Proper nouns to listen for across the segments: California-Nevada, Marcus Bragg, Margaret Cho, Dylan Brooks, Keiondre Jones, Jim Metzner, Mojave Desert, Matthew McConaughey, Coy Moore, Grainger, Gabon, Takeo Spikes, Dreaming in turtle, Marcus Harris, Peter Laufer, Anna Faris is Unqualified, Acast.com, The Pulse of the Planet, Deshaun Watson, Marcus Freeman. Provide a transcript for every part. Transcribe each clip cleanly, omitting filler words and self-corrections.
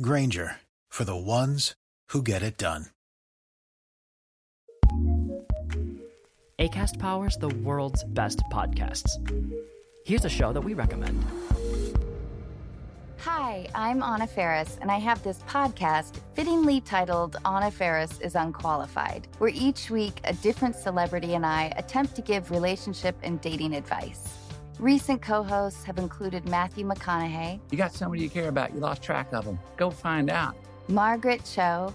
Grainger, for the ones who get it done. Acast powers the world's best podcasts. Here's a show that we recommend. Hi, I'm Anna Faris, and I have this podcast fittingly titled Anna Faris is Unqualified, where each week a different celebrity and I attempt to give relationship and dating advice. Recent co-hosts have included Matthew McConaughey. You got somebody you care about. You lost track of them. Go find out. Margaret Cho.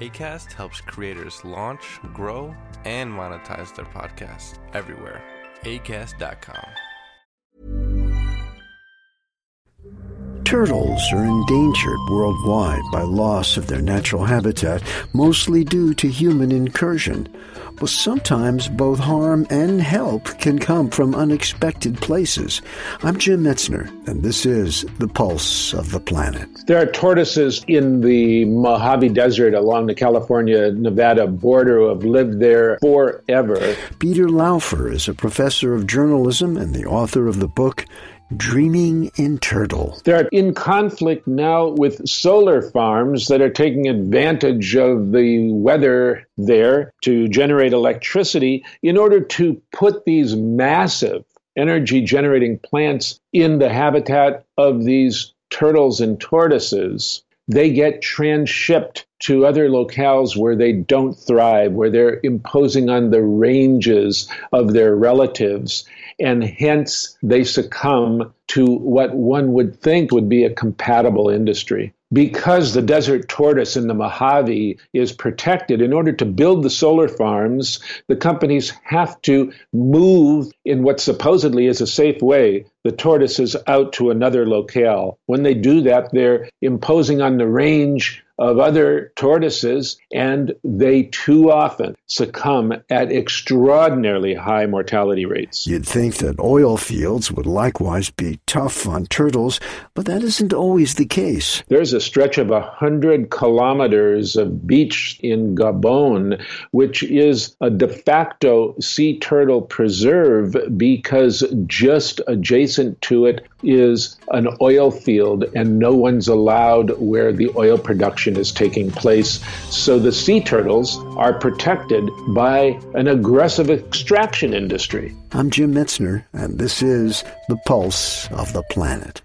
Acast helps creators launch, grow, and monetize their podcasts everywhere. Acast.com. Turtles are endangered worldwide by loss of their natural habitat, mostly due to human incursion. But sometimes both harm and help can come from unexpected places. I'm Jim Metzner, and this is The Pulse of the Planet. There are tortoises in the Mojave Desert along the California-Nevada border who have lived there forever. Peter Laufer is a professor of journalism and the author of the book Dreaming in Turtle. They're in conflict now with solar farms that are taking advantage of the weather there to generate electricity in order to put these massive energy-generating plants in the habitat of these turtles and tortoises. They get transshipped to other locales where they don't thrive, where they're imposing on the ranges of their relatives, and hence they succumb to what one would think would be a compatible industry. Because the desert tortoise in the Mojave is protected, in order to build the solar farms, the companies have to move in what supposedly is a safe way the tortoises out to another locale. When they do that, they're imposing on the range of other tortoises, and they too often succumb at extraordinarily high mortality rates. You'd think that oil fields would likewise be tough on turtles, but that isn't always the case. There's a stretch of 100 kilometers of beach in Gabon, which is a de facto sea turtle preserve because just adjacent to it is an oil field, and no one's allowed where the oil production is taking place, so the sea turtles are protected by an aggressive extraction industry. I'm Jim Metzner, and this is The Pulse of the Planet.